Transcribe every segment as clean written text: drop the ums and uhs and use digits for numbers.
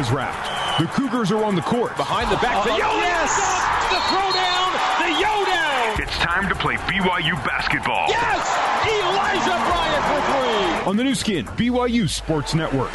is wrapped. The Cougars are on the court. Behind the back. The Yodown. Yes! The throwdown. The Yodown. It's time to play BYU basketball. Yes! Elijah Bryant for three. On the new skin, BYU Sports Network.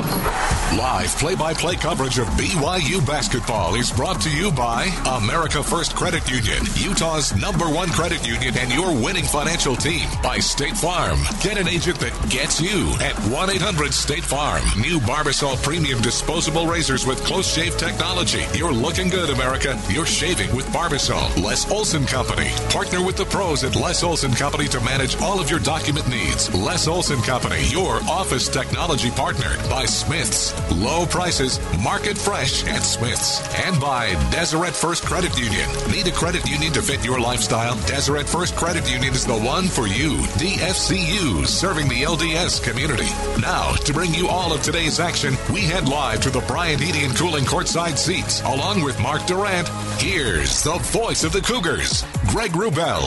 Live play-by-play coverage of BYU basketball is brought to you by America First Credit Union, Utah's #1 credit union and your winning financial team. By State Farm. Get an agent that gets you at 1-800-STATE-FARM. New Barbasol Premium Disposable Razors with Close Shave Technology. You're looking good, America. You're shaving with Barbasol. Les Olsen Company. Partner with the pros at Les Olsen Company to manage all of your document needs. Les Olsen Company, your office technology partner. By Smith's. Low prices, market fresh at Smith's. And by Deseret First Credit Union. Need a credit union to fit your lifestyle? Deseret First Credit Union is the one for you. DFCU, serving the LDS community. Now, to bring you all of today's action, we head live to the Bryant Heating and Cooling courtside seats. Along with Mark Durant, here's the voice of the Cougars, Greg Wrubel.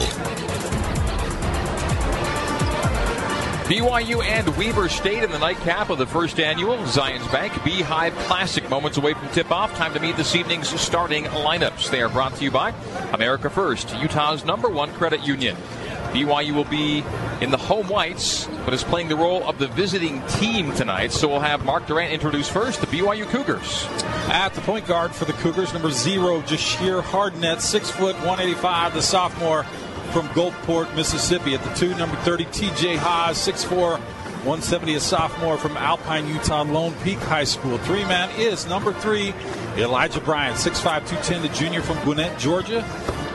BYU and Weber State in the nightcap of the first annual Zions Bank Beehive Classic. Moments away from tip-off. Time to meet this evening's starting lineups. They are brought to you by America First, Utah's #1 credit union. BYU will be in the home whites, but is playing the role of the visiting team tonight. So we'll have Mark Durant introduce first the BYU Cougars. At the point guard for the Cougars, number 0, Jashir Hardnet, 6 foot, 185, the sophomore from Gulfport, Mississippi. At the 2, number 30, T.J. Haws, 6'4", 170, a sophomore from Alpine, Utah, Lone Peak High School. 3-man is number 3, Elijah Bryant, 6'5", 210, the junior from Gwinnett, Georgia.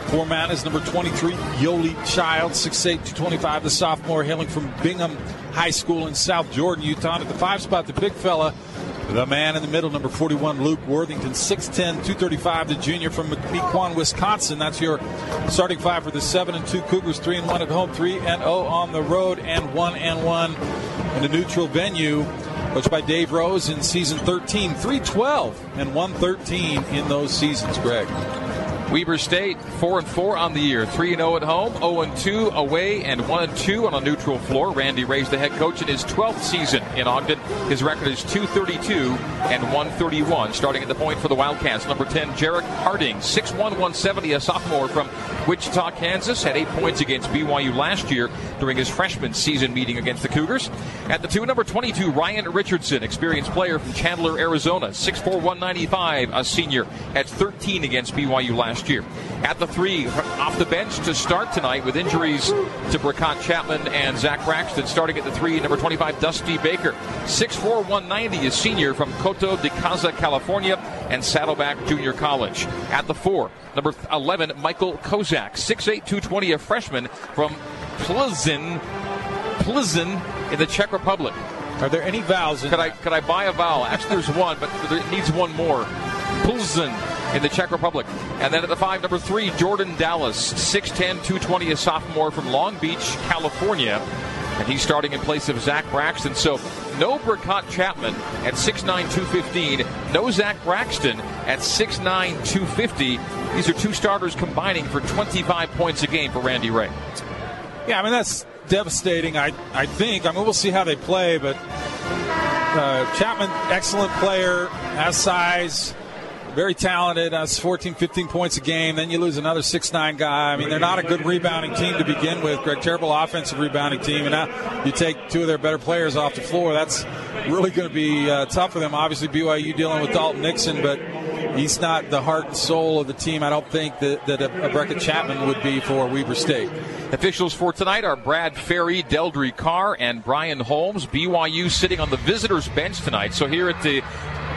4-man is number 23, Yoeli Childs, 6'8", 225, the sophomore, hailing from Bingham High School in South Jordan, Utah. At the 5 spot, the big fella, the man in the middle, number 41, Luke Worthington, 6'10", 235, the junior from Mequon, Wisconsin. That's your starting 5 for the 7-2 Cougars, 3-1 at home, 3-0 on the road, and 1-1 in the neutral venue, coached by Dave Rose in season 13, 3-12 and 113 in those seasons, Greg. Weber State, 4-4 on the year, 3-0 at home, 0-2 away, and 1-2 on a neutral floor. Randy Rahe, the head coach, in his 12th season in Ogden. His record is 232 and 131. Starting at the point for the Wildcats, number 10, Jerrick Harding, 6'1", 170, a sophomore from Wichita, Kansas. Had 8 points against BYU last year during his freshman season meeting against the Cougars. At the 2, number 22, Ryan Richardson, experienced player from Chandler, Arizona, 6'4", 195, a senior. Had 13 against BYU last year. At the 3, off the bench to start tonight with injuries to Bracott Chapman and Zach Braxton. Starting at the 3, number 25, Dusty Baker, 6'4", 190, a senior from Coto de Casa, California, and Saddleback Junior College. At the 4, number 11, Michael Kozak, 6'8", 220, a freshman from Plzeň in the Czech Republic. Are there any vowels in that? Could I buy a vowel? Actually, there's one, but there needs one more. Plzeň in the Czech Republic. And then at the 5, number 3, Jordan Dallas, 6'10", 220, a sophomore from Long Beach, California. And he's starting in place of Zach Braxton. So no Bracott Chapman at 6'9", 215. No Zach Braxton at 6'9", 250. These are 2 starters combining for 25 points a game for Randy Rahe. Yeah, I mean, that's devastating, I think. I mean, we'll see how they play, but Chapman, excellent player, has size. Very talented. That's 14, 15 points a game. Then you lose another 6'9" guy. I mean, they're not a good rebounding team to begin with, Greg. Terrible offensive rebounding team. And now you take 2 of their better players off the floor. That's really going to be tough for them. Obviously, BYU dealing with Dalton Nixon, but he's not the heart and soul of the team. I don't think that a Bracott Chapman would be for Weber State. Officials for tonight are Brad Ferry, Deldry Carr, and Brian Holmes. BYU sitting on the visitors' bench tonight. So here at the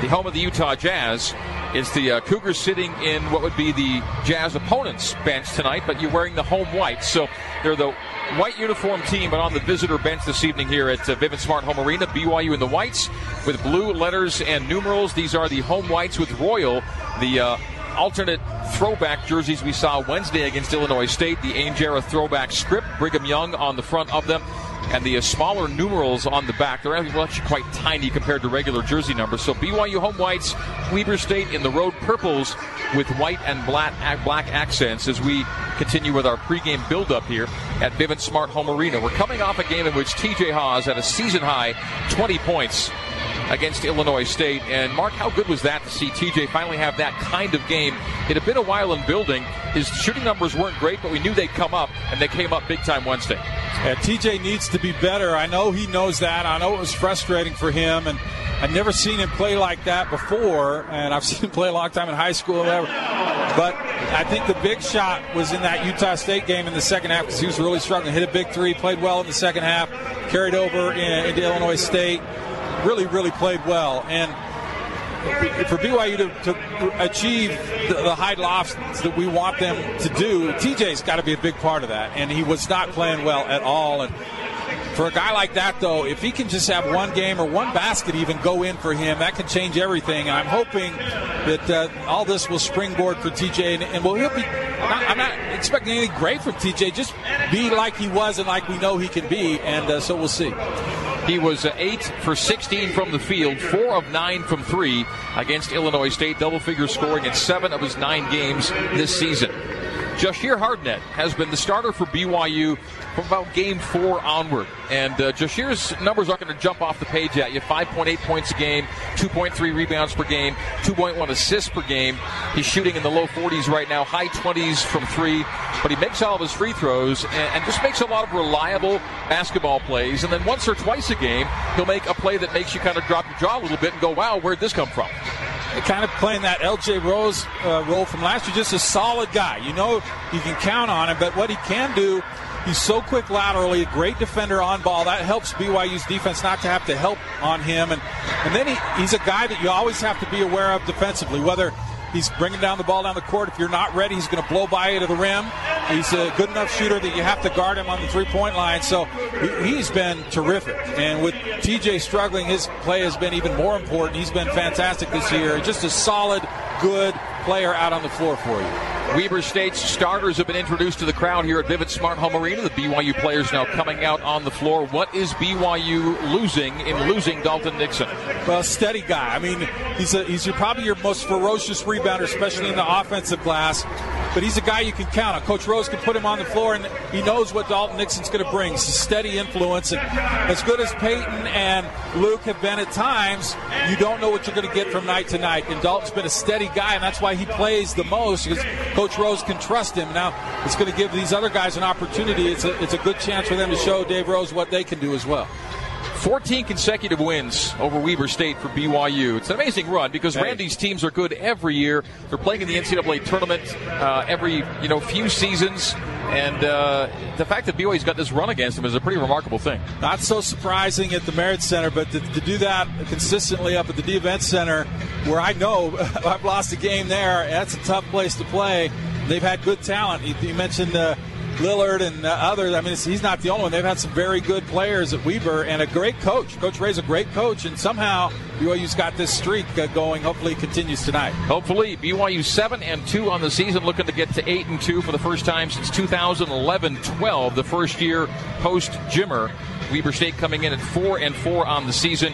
home of the Utah Jazz, it's the Cougars sitting in what would be the Jazz opponent's bench tonight, but you're wearing the home whites. So they're the white uniform team, but on the visitor bench this evening here at Vivint Smart Home Arena. BYU in the whites with blue letters and numerals. These are the home whites with royal, the alternate throwback jerseys we saw Wednesday against Illinois State. The Angera throwback script, Brigham Young on the front of them, and the smaller numerals on the back. They're actually quite tiny compared to regular jersey numbers. So BYU home whites, Weber State in the road purples with white and black accents as we continue with our pregame buildup here at Vivint Smart Home Arena. We're coming off a game in which T.J. Haws had a season-high 20 points against Illinois State. And, Mark, how good was that to see T.J. finally have that kind of game? It had been a while in building. His shooting numbers weren't great, but we knew they'd come up, and they came up big time Wednesday. Yeah, T.J. needs to be better. I know he knows that. I know it was frustrating for him, and I've never seen him play like that before, and I've seen him play a long time in high school. But I think the big shot was in that Utah State game in the second half because he was really struggling. Hit a big three, played well in the second half, carried over into Illinois State. Really played well. And for BYU to achieve the high lofts that we want them to do, TJ's got to be a big part of that. And he was not playing well at all. And for a guy like that, though, if he can just have one game or one basket even go in for him, that can change everything. And I'm hoping that all this will springboard for TJ. And he'll be. I'm not expecting anything great from TJ. Just be like he was and like we know he can be. And so we'll see. He was 8 for 16 from the field, 4 of 9 from 3 against Illinois State, double-figure scoring in 7 of his 9 games this season. Jashir Hardnet has been the starter for BYU from about Game 4 onward. And Jashir's numbers aren't going to jump off the page at you. 5.8 points a game, 2.3 rebounds per game, 2.1 assists per game. He's shooting in the low 40s right now, high 20s from 3. But he makes all of his free throws and just makes a lot of reliable basketball plays. And then once or twice a game, he'll make a play that makes you kind of drop your jaw a little bit and go, wow, where'd this come from? Kind of playing that L.J. Rose role from last year, just a solid guy. You know you can count on him, but what he can do, he's so quick laterally, a great defender on ball. That helps BYU's defense not to have to help on him. And then he's a guy that you always have to be aware of defensively, whether he's bringing down the ball down the court. If you're not ready, he's going to blow by you to the rim. He's a good enough shooter that you have to guard him on the three-point line. So he's been terrific. And with TJ struggling, his play has been even more important. He's been fantastic this year. Just a solid, good player out on the floor for you. Weber State's starters have been introduced to the crowd here at Vivint Smart Home Arena. The BYU players now coming out on the floor. What is BYU losing in losing Dalton Nixon? Well, steady guy. I mean, he's probably your most ferocious rebounder, especially in the offensive glass. But he's a guy you can count on. Coach Rose can put him on the floor, and he knows what Dalton Nixon's going to bring. It's a steady influence. And as good as Peyton and Luke have been at times, you don't know what you're going to get from night to night. And Dalton's been a steady guy, and that's why he plays the most, because Coach Rose can trust him. Now, it's going to give these other guys an opportunity. It's a good chance for them to show Dave Rose what they can do as well. 14 consecutive wins over Weber State for BYU. It's an amazing run because Randy's teams are good every year. They're playing in the NCAA tournament every few seasons. And the fact that BYU's got this run against them is a pretty remarkable thing. Not so surprising at the Merritt Center, but to do that consistently up at the D Event Center, where I know I've lost a game there, that's a tough place to play. They've had good talent. You mentioned Lillard and others. I mean, he's not the only one. They've had some very good players at Weber and a great coach. Coach Rahe's a great coach, and somehow BYU's got this streak going. Hopefully it continues tonight. Hopefully. BYU 7-2 on the season, looking to get to 8-2 for the first time since 2011-12, the first year post-Jimmer. Weber State coming in at 4-4 on the season.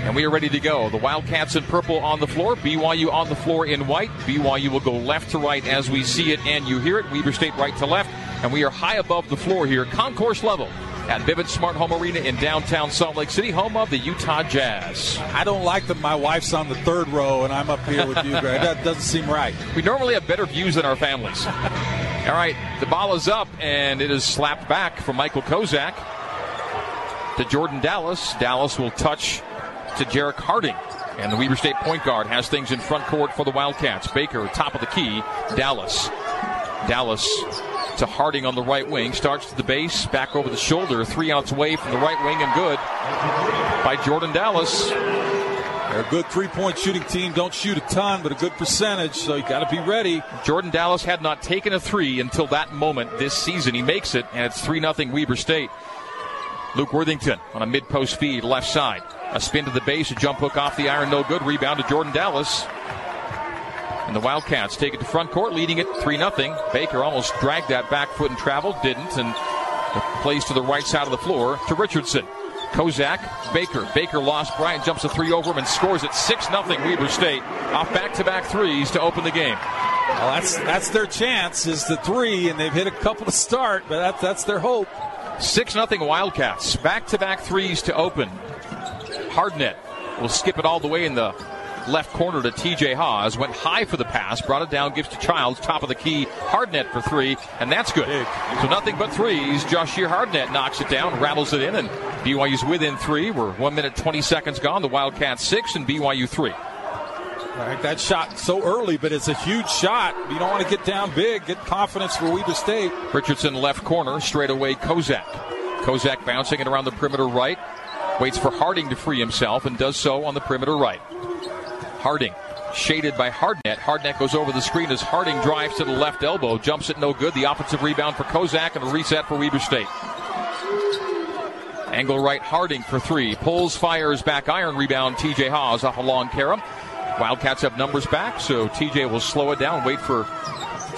And we are ready to go. The Wildcats in purple on the floor. BYU on the floor in white. BYU will go left to right as we see it and you hear it. Weber State right to left. And we are high above the floor here. Concourse level at Vivint Smart Home Arena in downtown Salt Lake City, home of the Utah Jazz. I don't like that my wife's on the third row and I'm up here with you, Greg. That doesn't seem right. We normally have better views than our families. All right, the ball is up and it is slapped back from Michael Kozak to Jordan Dallas. Dallas will touch to Jerrick Harding, and the Weber State point guard has things in front court for the Wildcats. Baker, top of the key, Dallas to Harding on the right wing, starts to the base, back over the shoulder, 3 outs away from the right wing, and good by Jordan Dallas. They're a good three-point shooting team. Don't shoot a ton, but a good percentage, so you got to be ready. Jordan Dallas had not taken a three until that moment this season. He makes it, and it's 3-0 Weber State. Luke Worthington on a mid-post feed, left side. A spin to the base, a jump hook off the iron, no good. Rebound to Jordan Dallas. And the Wildcats take it to front court, leading it 3-0. Baker almost dragged that back foot in travel, didn't, and plays to the right side of the floor to Richardson. Kozak, Baker. Baker lost. Bryant jumps a three over him and scores it 6-0 Weber State off back-to-back threes to open the game. Well, that's their chance is the three, and they've hit a couple to start, but that's their hope. 6-0 Wildcats. Back-to-back threes to open. Hardnet will skip it all the way in the left corner to T.J. Haws. Went high for the pass, brought it down, gives to Childs, top of the key, Hardnet for three, and that's good. So nothing but threes. Jashir Hardnet knocks it down, rattles it in, and BYU's within three. We're 1 minute, 20 seconds gone. The Wildcats 6 and BYU 3. All right, that shot so early, but it's a huge shot. You don't want to get down big. Get confidence for Weber State. Richardson left corner, straight away Kozak. Kozak bouncing it around the perimeter right. Waits for Harding to free himself and does so on the perimeter right. Harding, shaded by Hardnet. Hardnet goes over the screen as Harding drives to the left elbow. Jumps it no good. The offensive rebound for Kozak and a reset for Weber State. Angle right, Harding for three. Pulls, fires, back iron rebound. T.J. Haws off a long carom. Wildcats have numbers back, so TJ will slow it down, wait for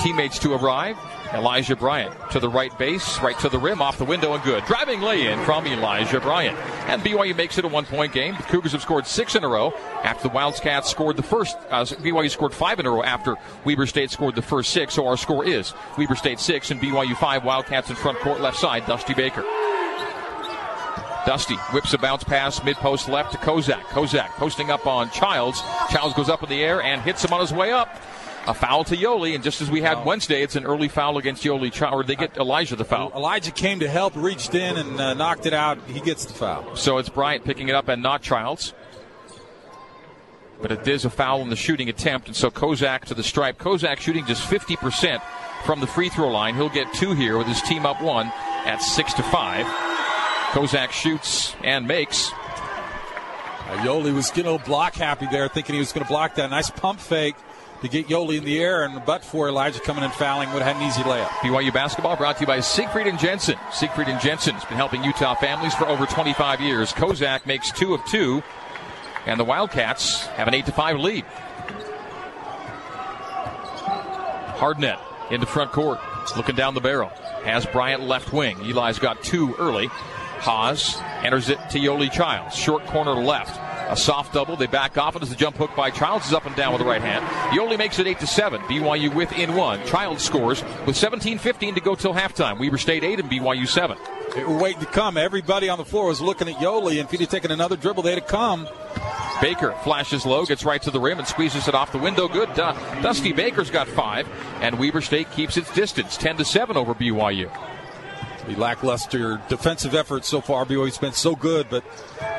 teammates to arrive. Elijah Bryant to the right base, right to the rim, off the window and good. Driving lay-in from Elijah Bryant. And BYU makes it a one-point game. The Cougars have scored six in a row after the Wildcats scored the first. BYU scored five in a row after Weber State scored the first six. So our score is Weber State 6 and BYU 5. Wildcats in front court, left side, Dusty Baker. Dusty whips a bounce pass, mid-post left to Kozak. Kozak posting up on Childs. Childs goes up in the air and hits him on his way up. A foul to Yoeli, and just as we had Wednesday, it's an early foul against Yoeli Childs. Or they get Elijah the foul. Elijah came to help, reached in, and knocked it out. He gets the foul. So it's Bryant picking it up and not Childs. But it is a foul in the shooting attempt, and so Kozak to the stripe. Kozak shooting just 50% from the free throw line. He'll get two here with his team up one at 6-5. Kozak shoots and makes. Yoeli was block happy there, thinking he was going to block that. Nice pump fake to get Yoeli in the air, and but for Elijah coming and fouling would have had an easy layup. BYU basketball brought to you by Siegfried and Jensen. Siegfried and Jensen has been helping Utah families for over 25 years. Kozak makes 2 of 2, and the Wildcats have an 8-5 lead. Hardnet into front court, looking down the barrel. Has Bryant left wing. Eli's got two early. Haws enters it to Yoeli Childs. Short corner left. A soft double. They back off. It is the jump hook by Childs. Is up and down with the right hand. Yoeli makes it 8-7. BYU within one. Childs scores with 17:15 to go till halftime. Weber State 8 and BYU 7. They were waiting to come. Everybody on the floor was looking at Yoeli, and if he'd have taken another dribble, they'd have come. Baker flashes low, gets right to the rim, and squeezes it off the window. Good. Dusty Baker's got 5, and Weber State keeps its distance, 10-7 over BYU. The lackluster defensive effort so far. BYU's been so good, but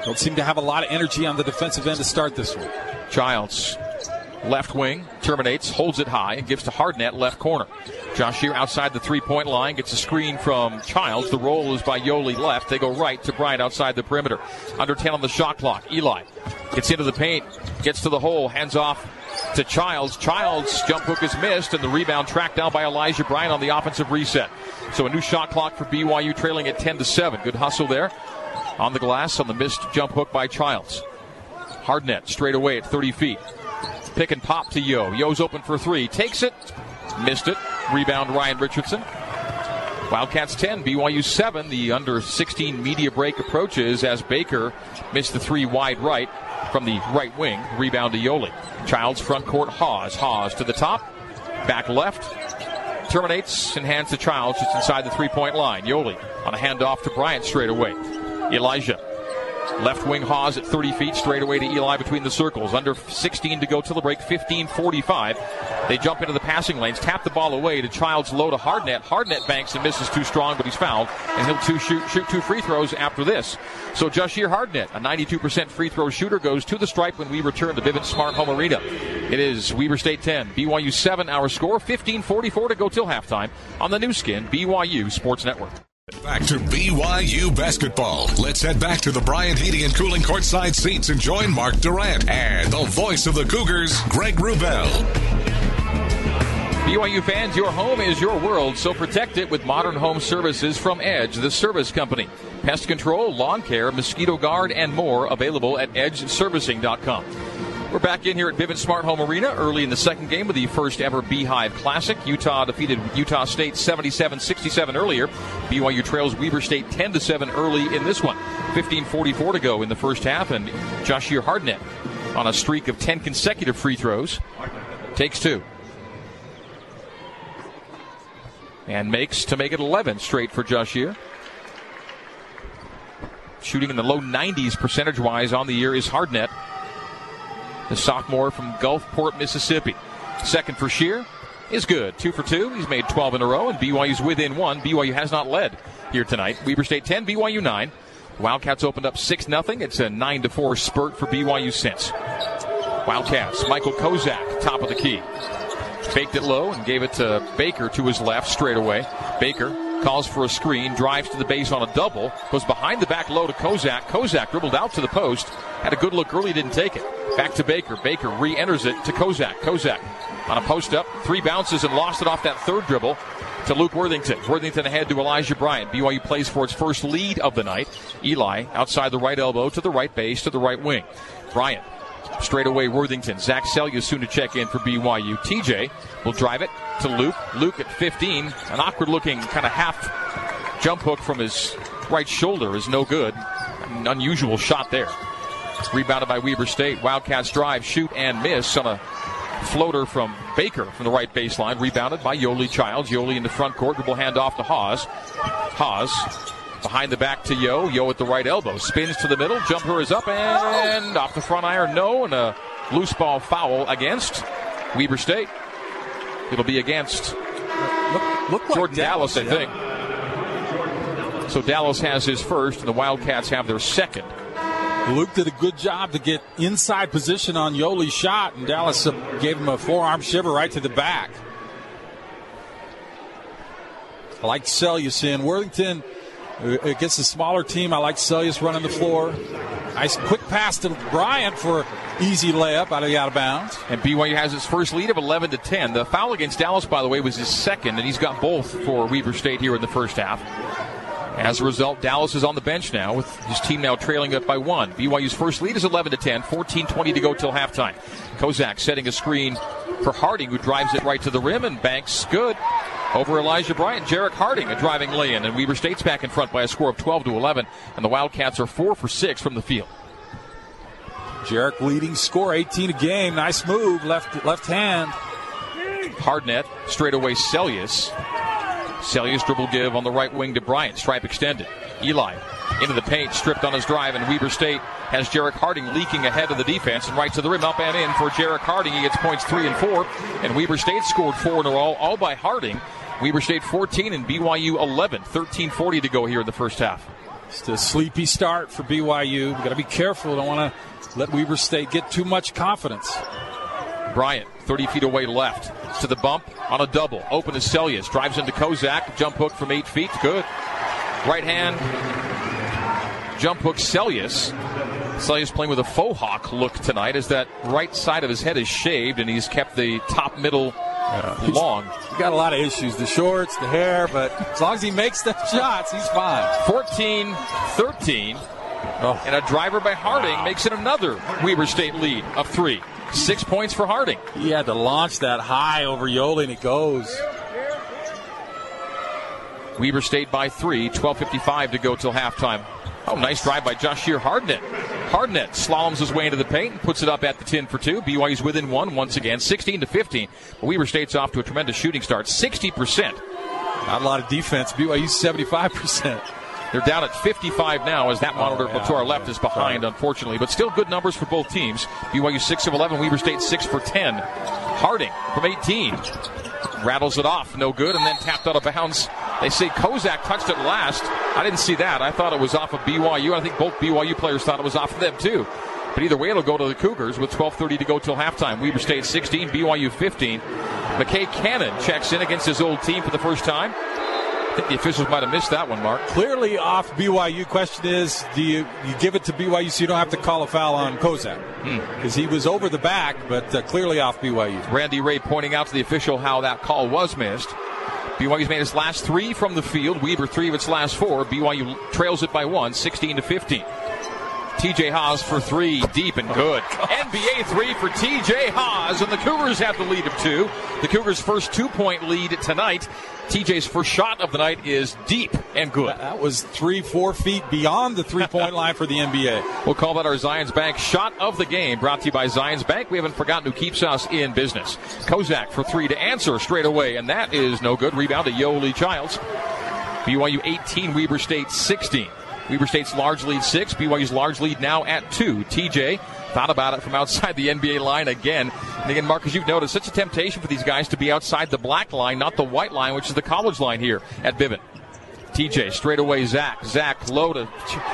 don't seem to have a lot of energy on the defensive end to start this one. Childs, left wing, terminates, holds it high, and gives to Hardnet, left corner. Jashir outside the three-point line, gets a screen from Childs. The roll is by Yoeli left. They go right to Bryant outside the perimeter. Under 10 on the shot clock. Eli gets into the paint, gets to the hole, hands off to Childs. Childs' jump hook is missed, and the rebound tracked down by Elijah Bryant on the offensive reset. So a new shot clock for BYU, trailing at 10-7. Good hustle there on the glass on the missed jump hook by Childs. Hardnet straight away at 30 feet. Pick and pop to Yo. Yo's open for three. Takes it. Missed it. Rebound Ryan Richardson. Wildcats 10, BYU 7. The under 16 media break approaches as Baker missed the three wide right from the right wing. Rebound to Yoeli. Childs front court. Haws. Haws to the top. Back left. Terminates and hands to Childs just inside the three-point line. Yoeli on a handoff to Bryant straight away. Elijah. Left wing Haws at 30 feet, straight away to Eli between the circles. Under 16 to go till the break, 15:45. They jump into the passing lanes, tap the ball away to Childs low to Hardnet. Hardnet banks and misses too strong, but he's fouled. And he'll shoot two free throws after this. So Jashir Hardnet, a 92% free throw shooter, goes to the stripe when we return to Vivint Smart Home Arena. It is Weber State 10, BYU 7, our score, 15:44 to go till halftime on the new skin, BYU Sports Network. Back to BYU basketball. Let's head back to the Bryant Heating and Cooling courtside seats and join Mark Durant and the voice of the Cougars, Greg Wrubel. BYU fans, your home is your world, so protect it with modern home services from Edge, the service company. Pest control, lawn care, mosquito guard, and more available at edgeservicing.com. We're back in here at Vivint Smart Home Arena early in the second game of the first ever Beehive Classic. Utah defeated Utah State 77-67 earlier. BYU trails Weber State 10-7 early in this one. 15:44 to go in the first half, and Jashir Hardnet on a streak of 10 consecutive free throws. Takes 2. And makes to make it 11 straight for Jashir. shooting in the low 90s percentage-wise on the year is Hardnet, the sophomore from Gulfport, Mississippi. Second for Shear is good. 2 for 2. He's made 12 in a row, and BYU's within one. BYU has not led here tonight. Weber State 10, BYU 9. Wildcats opened up 6-0. It's a 9-4 spurt for BYU since. Wildcats, Michael Kozak, top of the key. Faked it low and gave it to Baker to his left straight away. Baker calls for a screen, drives to the base on a double, goes behind the back low to Kozak. Kozak dribbled out to the post, had a good look early, didn't take it. Back to Baker. Baker re-enters it to Kozak. Kozak on a post-up, three bounces and lost it off that third dribble to Luke Worthington. Worthington ahead to Elijah Bryant. BYU plays for its first lead of the night. Eli outside the right elbow to the right base to the right wing. Bryant. Straight away, Worthington. Zach Seljas soon to check in for BYU. TJ will drive it to Luke. Luke at 15. An awkward-looking kind of half jump hook from his right shoulder is no good. An unusual shot there. Rebounded by Weber State. Wildcats drive, shoot, and miss on a floater from Baker from the right baseline. Rebounded by Yoeli Childs. Yoeli in the front court. Dribble handoff to Haws. Haws. Behind the back to Yo. Yo at the right elbow. Spins to the middle. Jumper is up and off the front iron. No. And a loose ball foul against Weber State. It'll be against look like Jordan Dallas, I think. Yeah. So Dallas has his first, and the Wildcats have their second. Luke did a good job to get inside position on Yoeli's shot, and Dallas gave him a forearm shiver right to the back. I like Seljas in. Worthington against a smaller team, I like Seljas running the floor. Nice quick pass to Bryant for easy layup out of bounds. And BYU has its first lead of 11-10. The foul against Dallas, by the way, was his second, and he's got both for Weber State here in the first half. As a result, Dallas is on the bench now with his team now trailing up by one. BYU's first lead is 11-10, 14:20 to go till halftime. Kozak setting a screen for Harding, who drives it right to the rim and banks good. Over Elijah Bryant, Jerrick Harding, a driving lay-in, and Weber State's back in front by a score of 12-11, and the Wildcats are 4 for 6 from the field. Jerrick leading score, 18 a game. Nice move, left hand. Hardnet, straight away Seljas. Seljas dribble give on the right wing to Bryant, stripe extended. Eli into the paint, stripped on his drive, and Weber State has Jerrick Harding leaking ahead of the defense and right to the rim, up and in for Jerrick Harding. He gets points 3 and 4, and Weber State scored 4 in a row, all by Harding. Weber State 14 and BYU 11, 13:40 to go here in the first half. It's a sleepy start for BYU. We've got to be careful. Don't want to let Weber State get too much confidence. Bryant, 30 feet away left, to the bump on a double. Open to Seljas, drives into Kozak, jump hook from 8 feet, good. Right hand, jump hook Seljas. Seljas playing with a faux hawk look tonight as that right side of his head is shaved and he's kept the top middle long. He's got a lot of issues, the shorts, the hair, but as long as he makes the shots, he's fine. 14-13, and a driver by Harding makes it another Weber State lead of 3. 6 points for Harding. He had to launch that high over Yoeli, and it goes. Weber State by 3, 12:55 to go till halftime. Oh, nice drive by Jashir Hardnet. Hardnet slaloms his way into the paint and puts it up at the 10 for 2. BYU's within one once again, 16-15. But Weber State's off to a tremendous shooting start, 60%. Not a lot of defense. BYU's 75%. They're down at 55 now as that monitor to our left is behind, unfortunately. But still good numbers for both teams. BYU 6 of 11, Weber State 6 for 10. Harding from 18. Rattles it off, no good, and then tapped out of bounds. They say Kozak touched it last. I didn't see that. I thought it was off of BYU. I think both BYU players thought it was off of them, too. But either way, it'll go to the Cougars with 12:30 to go till halftime. Weber State 16, BYU 15. McKay Cannon checks in against his old team for the first time. I think the officials might have missed that one, Mark. Clearly off BYU. Question is, do you give it to BYU so you don't have to call a foul on Kozak? Because he was over the back, but clearly off BYU. Randy Rahe pointing out to the official how that call was missed. BYU's made its last 3 from the field. Weber 3 of its last 4. BYU trails it by 1, 16-15. T.J. Haws for 3, deep and good. NBA 3 for T.J. Haws, and the Cougars have the lead of 2. The Cougars' first 2-point lead tonight. T.J.'s first shot of the night is deep and good. That was 3-4 feet beyond the three-point line for the NBA. We'll call that our Zions Bank shot of the game, brought to you by Zions Bank. We haven't forgotten who keeps us in business. Kozak for 3 to answer straight away, and that is no good. Rebound to Yoeli Childs. BYU 18, Weber State 16. Weber State's large lead 6. BYU's large lead now at 2. TJ thought about it from outside the NBA line again. And again, Mark, as you've noticed, such a temptation for these guys to be outside the black line, not the white line, which is the college line here at Vivint. TJ straight away, Zach. Zach low to,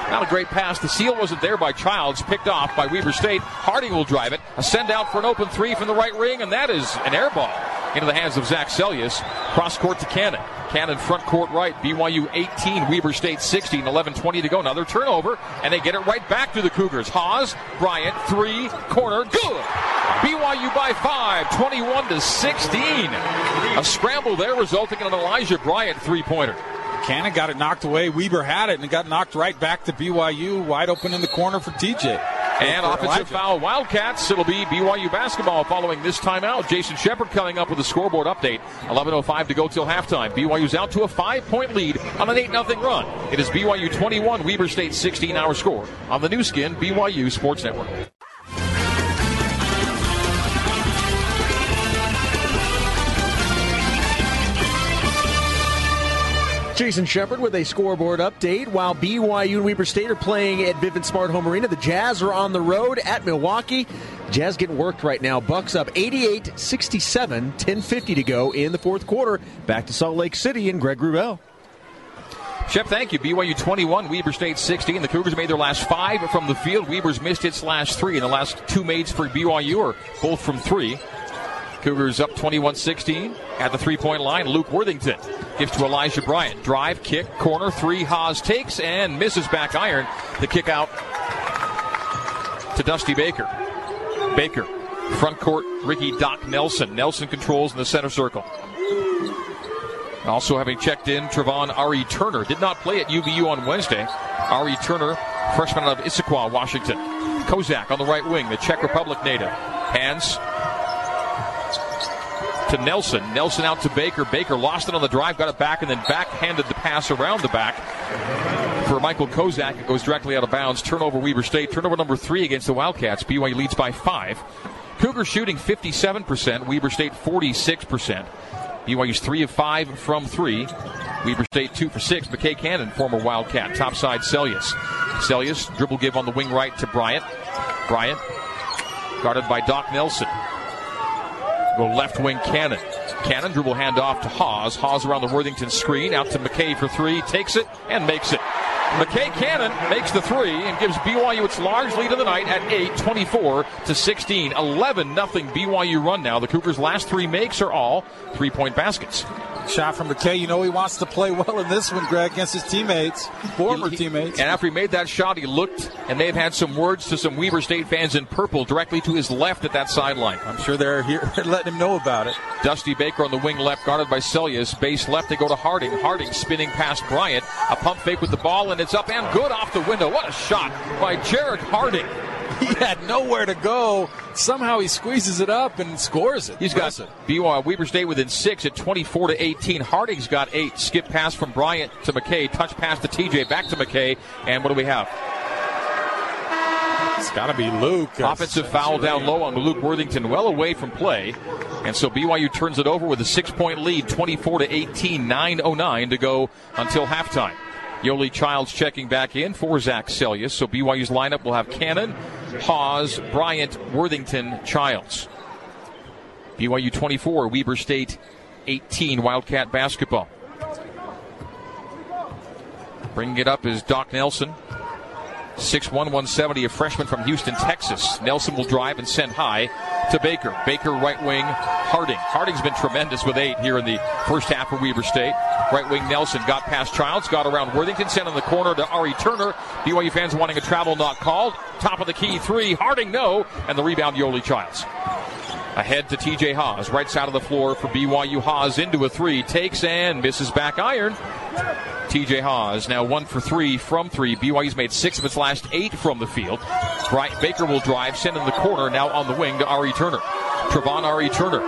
not a great pass. The seal wasn't there by Childs. Picked off by Weber State. Harding will drive it. A send out for an open three from the right ring, and that is an air ball into the hands of Zach Seljas. Cross court to Cannon. Cannon front court right. BYU 18, Weber State 16. 11:20 to go. Another turnover, and they get it right back to the Cougars. Haws, Bryant, three, corner, good. BYU by 5, 21-16. A scramble there resulting in an Elijah Bryant three-pointer. Cannon got it knocked away. Weber had it, and it got knocked right back to BYU. Wide open in the corner for TJ. And offensive foul, Wildcats. It'll be BYU basketball following this timeout. Jason Shepard coming up with a scoreboard update. 11:05 to go till halftime. BYU's out to a 5-point lead on an 8-0 run. It is BYU 21, Weber State 16. Hour score on the new skin, BYU Sports Network. Jason Shepard with a scoreboard update. While BYU and Weber State are playing at Vivint Smart Home Arena, the Jazz are on the road at Milwaukee. Jazz getting worked right now. Bucks up 88-67, 10:50 to go in the fourth quarter. Back to Salt Lake City and Greg Wrubel. Shep, thank you. BYU 21, Weber State 16. The Cougars made their last 5 from the field. Weber's missed its last 3, and the last 2 maids for BYU are both from 3. Cougars up 21-16 at the three-point line. Luke Worthington gives to Elijah Bryant. Drive, kick, corner, three. Haws takes and misses back iron. The kick out to Dusty Baker. Baker, front court, Ricky Doc Nelson. Nelson controls in the center circle. Also having checked in, Trevon Ari-Turner. Did not play at UVU on Wednesday. Ari-Turner, freshman out of Issaquah, Washington. Kozak on the right wing, the Czech Republic native. Hands to Nelson. Nelson out to Baker. Baker lost it on the drive, got it back, and then backhanded the pass around the back for Michael Kozak. It goes directly out of bounds. Turnover, Weber State. Turnover number 3 against the Wildcats. BYU leads by 5. Cougars shooting 57%. Weber State 46%. BYU's 3 of 5 from 3. Weber State 2 for 6. McKay Cannon, former Wildcat. Topside Seljas. Seljas dribble give on the wing right to Bryant. Bryant guarded by Doc Nelson. Go left wing Cannon. Cannon dribble handoff to Haws. Haws around the Worthington screen. Out to McKay for 3. Takes it and makes it. McKay Cannon makes the 3 and gives BYU its large lead of the night at 8, 24-16. 11-0 BYU run now. The Cougars' last 3 makes are all three-point baskets. Shot from McKay. You know he wants to play well in this one, Greg, against his teammates, former teammates. And after he made that shot, he looked, and they've had some words to some Weber State fans in purple directly to his left at that sideline. I'm sure they're here letting him know about it. Dusty Baker on the wing left, guarded by Seljas. Base left, they go to Harding. Harding spinning past Bryant. A pump fake with the ball, and it's up and good off the window. What a shot by Jerrick Harding. He had nowhere to go. Somehow he squeezes it up and scores it. He's got it. BYU Weber State within 6 at 24-18. Harding's got 8. Skip pass from Bryant to McKay. Touch pass to TJ. Back to McKay. And what do we have? It's got to be Luke. Offensive foul down low on Luke Worthington. Well away from play. And so BYU turns it over with a 6-point lead. 24-18. 9:09 to go until halftime. Yoeli Childs checking back in for Zach Seljas. So BYU's lineup will have Cannon, Haws, Bryant, Worthington, Childs. BYU 24, Weber State 18, Wildcat basketball. Bringing it up is Doc Nelson. 6'1", 170, a freshman from Houston, Texas. Nelson will drive and send high to Baker. Baker right wing, Harding. Harding's been tremendous with 8 here in the first half for Weber State. Right wing Nelson got past Childs, got around Worthington, sent in the corner to Ari-Turner. BYU fans wanting a travel not called. Top of the key, 3, Harding no, and the rebound Yoeli Childs. Ahead to T.J. Haws, right side of the floor for BYU. Haws into a 3, takes and misses back iron. T.J. Haws now 1 for 3 from 3. BYU's made 6 of its last 8 from the field. Bryant Baker will drive, send in the corner, now on the wing to Ari-Turner. Trevon Ari-Turner.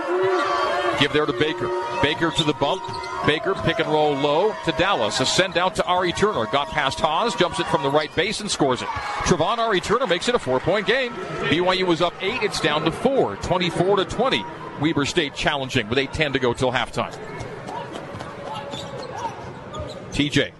Give there to Baker. Baker to the bump. Baker pick and roll low to Dallas. A send out to Ari-Turner. Got past Haws, jumps it from the right base and scores it. Trevon Ari-Turner makes it a 4-point game. BYU was up 8. It's down to 4. 24-20. Weber State challenging with 8:10 to go till halftime. TJ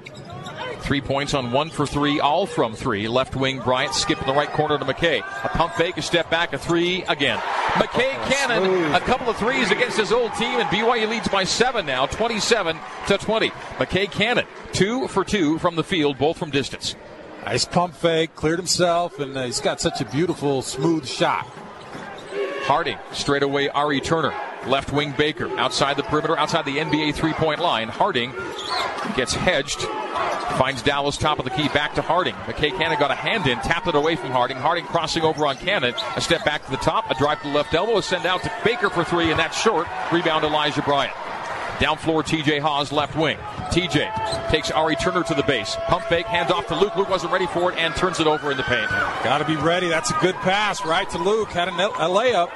3 points on 1 for 3, all from three. Left wing, Bryant, skip in the right corner to McKay. A pump fake, a step back, a three again. McKay Cannon, smooth. A couple of threes against his old team, and BYU leads by 7 now, 27-20. McKay Cannon, 2 for 2 from the field, both from distance. Nice pump fake, cleared himself, and he's got such a beautiful, smooth shot. Harding, straight away, Ari-Turner. Left wing, Baker. Outside the perimeter, outside the NBA three-point line. Harding gets hedged. Finds Dallas top of the key, back to Harding. McKay Cannon got a hand in, tapped it away from Harding. Harding crossing over on Cannon. A step back to the top, a drive to the left elbow, a send out to Baker for three, and that's short. Rebound, Elijah Bryant. Down floor, T.J. Haws, left wing. T.J. takes Ari-Turner to the base. Pump fake, hands off to Luke. Luke wasn't ready for it and turns it over in the paint. Got to be ready. That's a good pass right to Luke. Had a layup.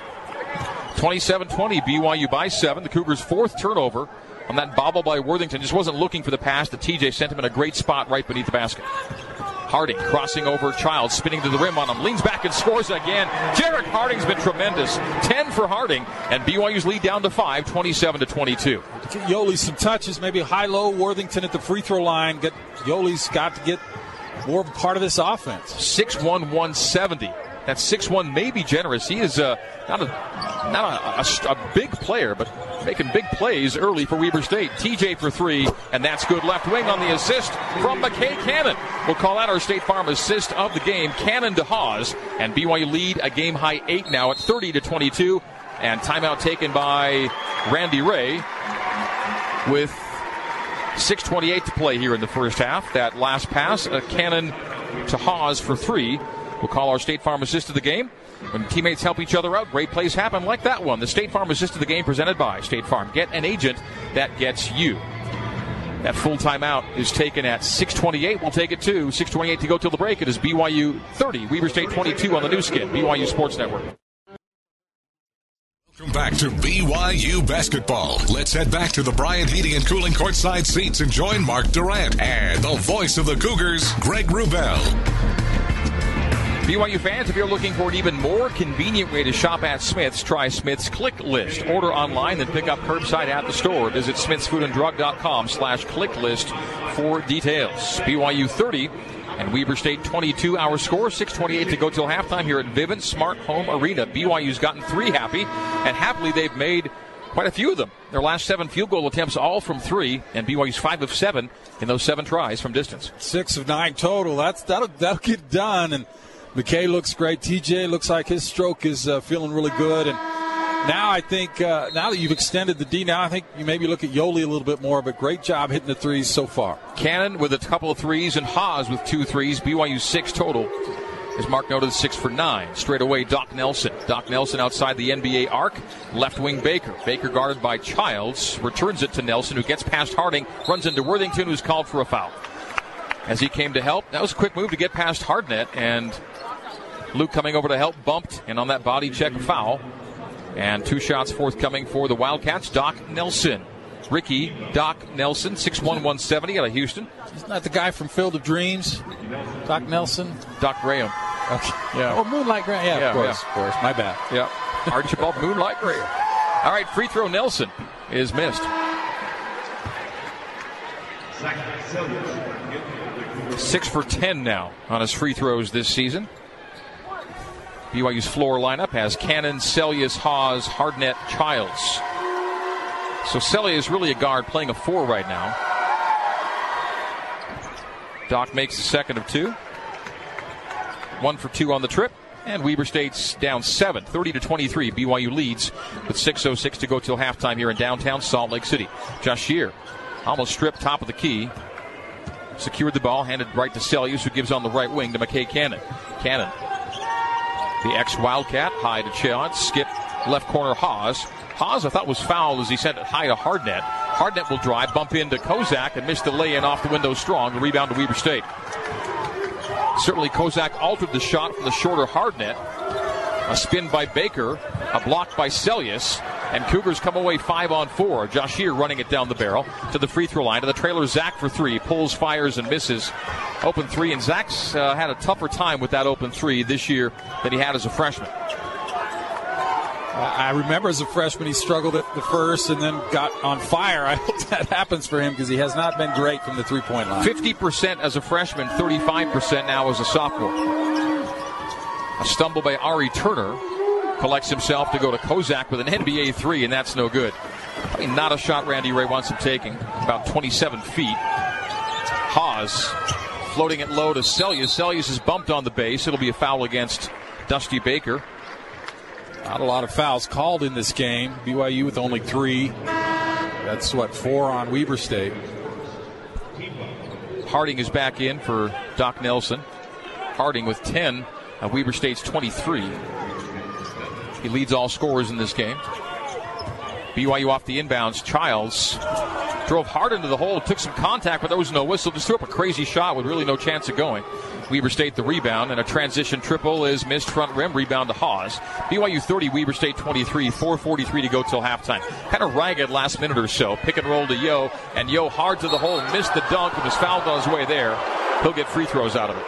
27-20, BYU by 7. The Cougars' fourth turnover on that bobble by Worthington. Just wasn't looking for the pass. The T.J. sent him in a great spot right beneath the basket. Harding crossing over Childs, spinning to the rim on him, leans back and scores again. Jerrick Harding's been tremendous. 10 for Harding, and BYU's lead down to 5, 27-22. Yoeli some touches, maybe high-low Worthington at the free throw line. Yoli's got to get more of a part of this offense. 6'1", 170. That 6'1" may be generous. He is not a big player, but making big plays early for Weber State. TJ for three, and that's good. Left wing on the assist from McKay Cannon. We'll call out our State Farm assist of the game. Cannon to Haws, and BYU lead a game-high 8 now at 30-22. And timeout taken by Randy Rahe with 6:28 to play here in the first half. That last pass, a Cannon to Haws for three. We'll call our State Farm assist of the game. When teammates help each other out, great plays happen like that one. The State Farm assist of the game presented by State Farm. Get an agent that gets you. That full timeout is taken at 6:28. We'll take it to 6:28 to go till the break. It is BYU 30, Weber State 22 on the new skin, BYU Sports Network. Welcome back to BYU basketball. Let's head back to the Bryant Heating and Cooling courtside seats and join Mark Durant and the voice of the Cougars, Greg Wrubel. BYU fans, if you're looking for an even more convenient way to shop at Smith's, try Smith's Click List. Order online, then pick up curbside at the store. Visit smithsfoodanddrug.com/click list for details. BYU 30 and Weber State 22. Our score, 6:28 to go till halftime here at Vivint Smart Home Arena. BYU's gotten three happy, and happily they've made quite a few of them. Their last 7 field goal attempts all from 3, and BYU's 5 of 7 in those 7 tries from distance. 6 of 9 total. That'll get done, and McKay looks great. TJ looks like his stroke is feeling really good. And now I think, now that you've extended the D, now I think you maybe look at Yoeli a little bit more, but great job hitting the threes so far. Cannon with a couple of threes and Haws with 2 threes. BYU 6 total. As Mark noted, 6 for 9. Straight away, Doc Nelson. Doc Nelson outside the NBA arc. Left wing, Baker. Baker guarded by Childs. Returns it to Nelson, who gets past Harding. Runs into Worthington, who's called for a foul. As he came to help, that was a quick move to get past Hardnet, and Luke coming over to help, bumped, and on that body check, foul. And 2 shots forthcoming for the Wildcats. Doc Nelson. Ricky Doc Nelson, 6'1", 170 out of Houston. Isn't that the guy from Field of Dreams? Doc Nelson? Doc Graham. Okay. Yeah. Oh, Moonlight Graham. Yeah, of course. My bad. Yeah. Archibald Moonlight Graham. All right, free throw Nelson is missed. Zach Seljas. 6 for 10 now on his free throws this season. BYU's floor lineup has Cannon, Seljas, Haws, Hardnet, Childs. So Seljas is really a guard playing a 4 right now. Doc makes the second of 2. 1 for 2 on the trip. And Weber State's down 7, 30-23. BYU leads with 6:06 to go till halftime here in downtown Salt Lake City. Jashir almost stripped top of the key. Secured the ball, handed right to Seljas, who gives on the right wing to McKay Cannon. Cannon. The ex-Wildcat, high to Childs, skip left corner Haws. Haws, I thought, was fouled as he sent it high to Hardnet. Hardnet will drive, bump into Kozak, and miss the lay-in off the window strong. The rebound to Weber State. Certainly Kozak altered the shot from the shorter Hardnet. A spin by Baker, a block by Seljas, and Cougars come away 5 on 4. Jashir running it down the barrel to the free throw line. To the trailer, Zach for 3. Pulls, fires, and misses. Open 3, and Zach's had a tougher time with that open 3 this year than he had as a freshman. I remember as a freshman he struggled at the first and then got on fire. I hope that happens for him because he has not been great from the three-point line. 50% as a freshman, 35% now as a sophomore. A stumble by Ari-Turner. Collects himself to go to Kozak with an NBA three, and that's no good. Probably not a shot Randy Rahe wants him taking. About 27 feet. Haws floating it low to Seljas. Seljas is bumped on the base. It'll be a foul against Dusty Baker. Not a lot of fouls called in this game. BYU with only three. That's what, four on Weber State. Harding is back in for Doc Nelson. Harding with 10. Weber State's 23. He leads all scorers in this game. BYU off the inbounds. Childs drove hard into the hole, took some contact, but there was no whistle. Just threw up a crazy shot with really no chance of going. Weber State the rebound, and a transition triple is missed front rim. Rebound to Haws. BYU 30, Weber State 23, 4:43 to go till halftime. Kind of ragged last minute or so. Pick and roll to Yo, and Yo hard to the hole, missed the dunk, and was fouled on his way there. He'll get free throws out of it.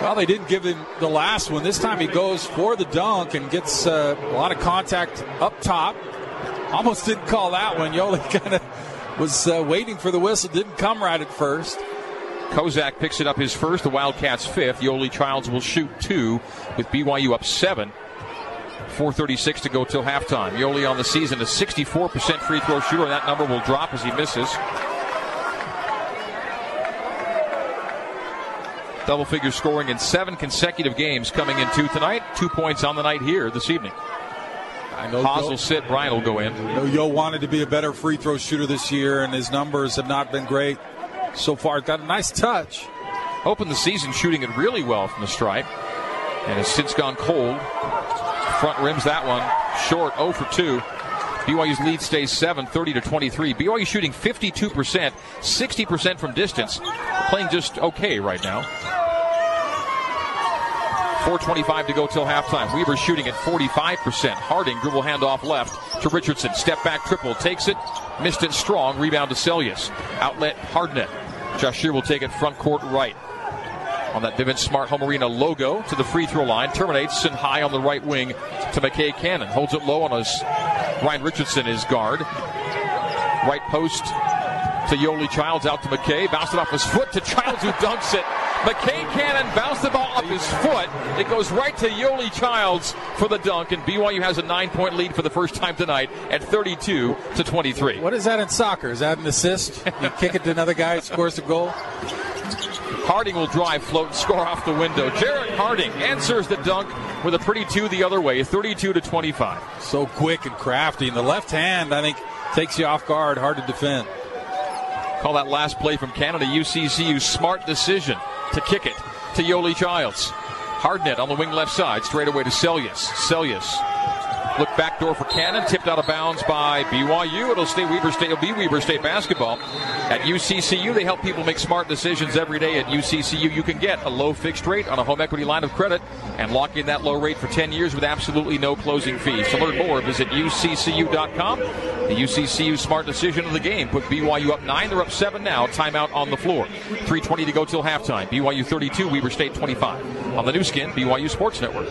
Well, they didn't give him the last one. This time he goes for the dunk and gets a lot of contact up top. Almost didn't call that one. Yoeli kind of was waiting for the whistle. Didn't come right at first. Kozak picks it up his first. The Wildcats fifth. Yoeli Childs will shoot two with BYU up 7. 4:36 to go till halftime. Yoeli on the season a 64% free throw shooter. And that number will drop as he misses. Double figure scoring in 7 consecutive games coming in 2 tonight. 2 points on the night here this evening. Haws will sit, Bryant will go in. Yo wanted to be a better free throw shooter this year, and his numbers have not been great so far. Got a nice touch. Opened the season shooting it really well from the stripe, and has since gone cold. Front rims that one short, 0 for 2. BYU's lead stays 7, 30-23. BYU shooting 52%, 60% from distance. Playing just okay right now. 4:25 to go till halftime. Weber shooting at 45%. Harding, dribble handoff left to Richardson. Step back triple, takes it. Missed it strong. Rebound to Seljas. Outlet, Hardnet. Jashir will take it front court right. On that Vivint Smart Home Arena logo to the free throw line. Terminates and high on the right wing to McKay Cannon. Holds it low on his Ryan Richardson, his guard. Right post to Yoeli Childs, out to McKay. Bounced it off his foot to Childs, who dunks it. McKay Cannon bounced the ball up his foot. It goes right to Yoeli Childs for the dunk, and BYU has a 9-point lead for the first time tonight at 32-23. What is that in soccer? Is that an assist? You kick it to another guy, scores a goal? Harding will drive, float, and score off the window. Jerrick Harding answers the dunk with a pretty two the other way, 32-25. So quick and crafty. And the left hand, I think, takes you off guard, hard to defend. Call that last play from Canada, UCCU smart decision to kick it to Yoeli Childs. Hardnet on the wing left side, straight away to Seljas. Seljas, look backdoor for Cannon, tipped out of bounds by BYU. It'll stay Weber State. It'll be Weber State basketball. At UCCU, they help people make smart decisions every day. At UCCU, you can get a low fixed rate on a home equity line of credit and lock in that low rate for 10 years with absolutely no closing fees. To learn more, visit UCCU.com. The UCCU smart decision of the game put BYU up 9. They're up 7 now. Timeout on the floor. 3:20 to go till halftime. BYU 32, Weber State 25. On the new skin, BYU Sports Network.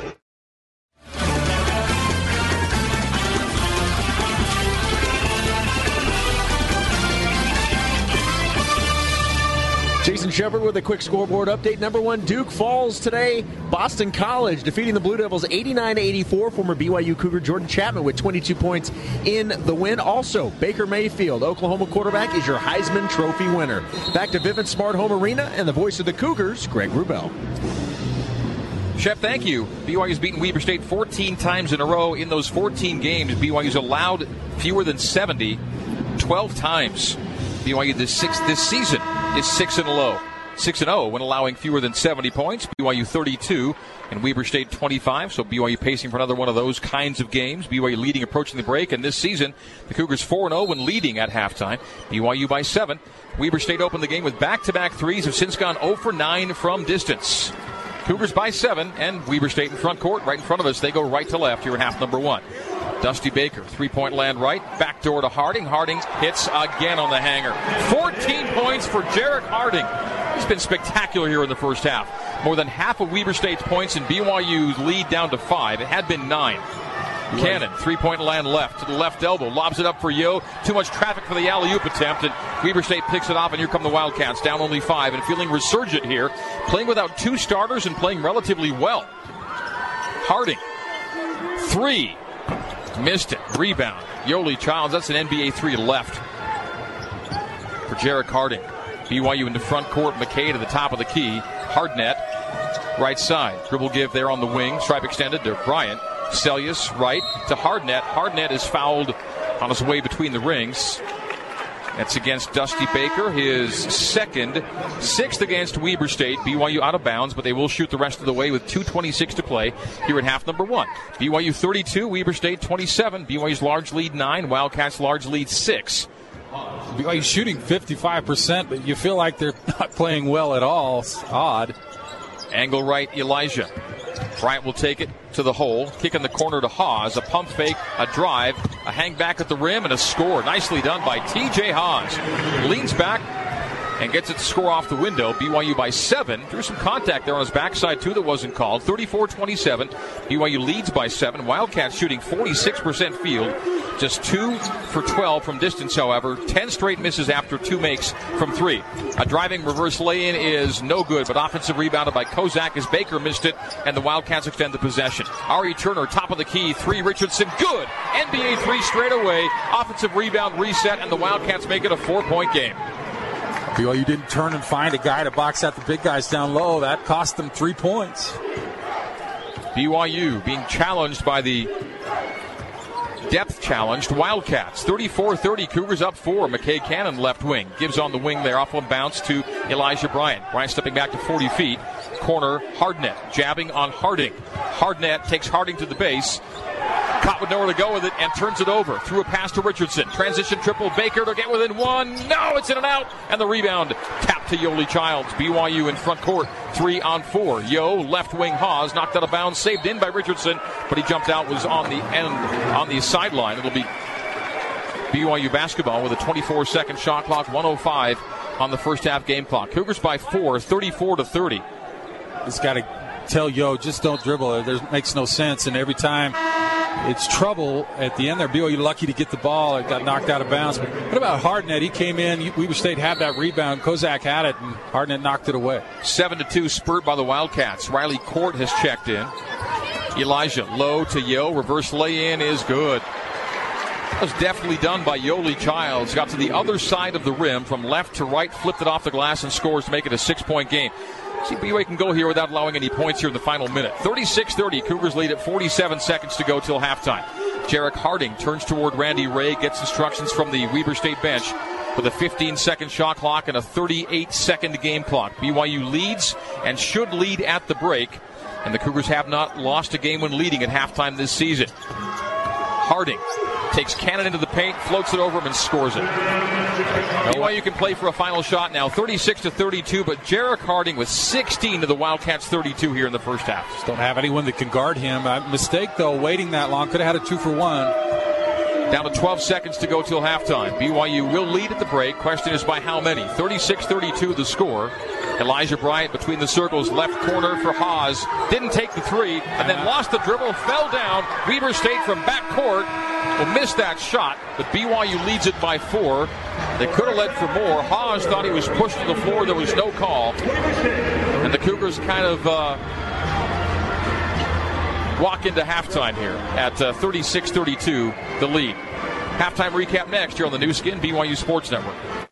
Jason Shepard with a quick scoreboard update. Number 1, Duke falls today. Boston College defeating the Blue Devils 89-84. Former BYU Cougar Jordan Chapman with 22 points in the win. Also, Baker Mayfield, Oklahoma quarterback, is your Heisman Trophy winner. Back to Vivint Smart Home Arena and the voice of the Cougars, Greg Wrubel. Shep, thank you. BYU's beaten Weber State 14 times in a row. In those 14 games, BYU's allowed fewer than 70, 12 times. BYU this season is 6-0 when allowing fewer than 70 points. BYU 32 and Weber State 25. So BYU pacing for another one of those kinds of games. BYU leading approaching the break, and this season the Cougars 4-0 when leading at halftime. BYU by 7. Weber State opened the game with back-to-back threes. Have since gone 0 for 9 from distance. Cougars by 7, and Weber State in front court, right in front of us. They go right to left here in half number 1. Dusty Baker, three-point land right, backdoor to Harding. Harding hits again on the hanger. 14 points for Jerrick Harding. He's been spectacular here in the first half. More than half of Weber State's points in BYU's lead down to 5. It had been 9. Cannon, three-point land left, to the left elbow, lobs it up for Yo. Too much traffic for the alley-oop attempt, and Weber State picks it off, and here come the Wildcats, down only 5, and feeling resurgent here, playing without two starters and playing relatively well. Harding, 3, missed it, rebound. Yoeli Childs, that's an NBA 3 left for Jerrick Harding. BYU in the front court, McKay to the top of the key, Hardnet, right side, dribble give there on the wing, stripe extended to Bryant. Seljas right to Hardnet. Hardnet is fouled on his way between the rings. That's against Dusty Baker, his second, 6th against Weber State. BYU out of bounds, but they will shoot the rest of the way with 2:26 to play here in half number 1. BYU 32, Weber State 27. BYU's large lead 9, Wildcats large lead 6. BYU shooting 55%, but you feel like they're not playing well at all. It's odd. Angle right, Elijah. Bryant will take it to the hole. Kick in the corner to Haws. A pump fake, a drive, a hang back at the rim, and a score. Nicely done by T.J. Haws. Leans back and gets it to score off the window. BYU by 7. Drew some contact there on his backside, too, that wasn't called. 34-27. BYU leads by 7. Wildcats shooting 46% field. Just 2 for 12 from distance, however. 10 straight misses after 2 makes from 3. A driving reverse lay-in is no good, but offensive rebounded by Kozak as Baker missed it, and the Wildcats extend the possession. Ari-Turner, top of the key, 3, Richardson, good! NBA 3 straight away. Offensive rebound reset, and the Wildcats make it a 4-point game. BYU didn't turn and find a guy to box out the big guys down low. That cost them 3 points. BYU being challenged by the depth-challenged Wildcats. 34-30, Cougars up 4. McKay Cannon, left wing. Gives on the wing there, off one bounce to Elijah Bryant. Bryant stepping back to 40 feet. Corner, Hardnet, jabbing on Harding. Hardnet takes Harding to the base. Caught with nowhere to go with it and turns it over. Threw a pass to Richardson. Transition triple. Baker to get within 1. No, it's in and out. And the rebound tapped to Yoeli Childs. BYU in front court. 3 on 4. Yo, left wing Haws. Knocked out of bounds. Saved in by Richardson. But he jumped out. Was on the end, on the sideline. It'll be BYU basketball with a 24-second shot clock. 1:05 on the first half game clock. Cougars by 4. 34-30. It's got to tell Yo, just don't dribble. It makes no sense. And every time it's trouble at the end there. BYU lucky to get the ball. It got knocked out of bounds. But what about Hardnet? He came in. Weber State had that rebound. Kozak had it, and Hardnet knocked it away. 7-2 spurt by the Wildcats. Riley Court has checked in. Elijah low to Yo. Reverse lay-in is good. That was deftly done by Yoeli Childs. Got to the other side of the rim from left to right. Flipped it off the glass and scores to make it a 6-point game. See, BYU can go here without allowing any points here in the final minute. 36-30, Cougars lead at 47 seconds to go till halftime. Jerrick Harding turns toward Randy Rahe, gets instructions from the Weber State bench with a 15-second shot clock and a 38-second game clock. BYU leads and should lead at the break, and the Cougars have not lost a game when leading at halftime this season. Harding takes Cannon into the paint, floats it over him, and scores it. BYU can play for a final shot now, 36-32, but Jerrick Harding with 16 to the Wildcats' 32 here in the first half. Just don't have anyone that can guard him. Mistake, though, waiting that long. Could have had a 2-for-1. Down to 12 seconds to go till halftime. BYU will lead at the break. Question is by how many? 36-32 the score. Elijah Bryant between the circles, left corner for Haws. Didn't take the 3, and then lost the dribble, fell down. Weber State from backcourt will miss that shot, but BYU leads it by 4. They could have led for more. Haws thought he was pushed to the floor. There was no call. And the Cougars kind of walk into halftime here at 36-32, the lead. Halftime recap next here on the new skin, BYU Sports Network.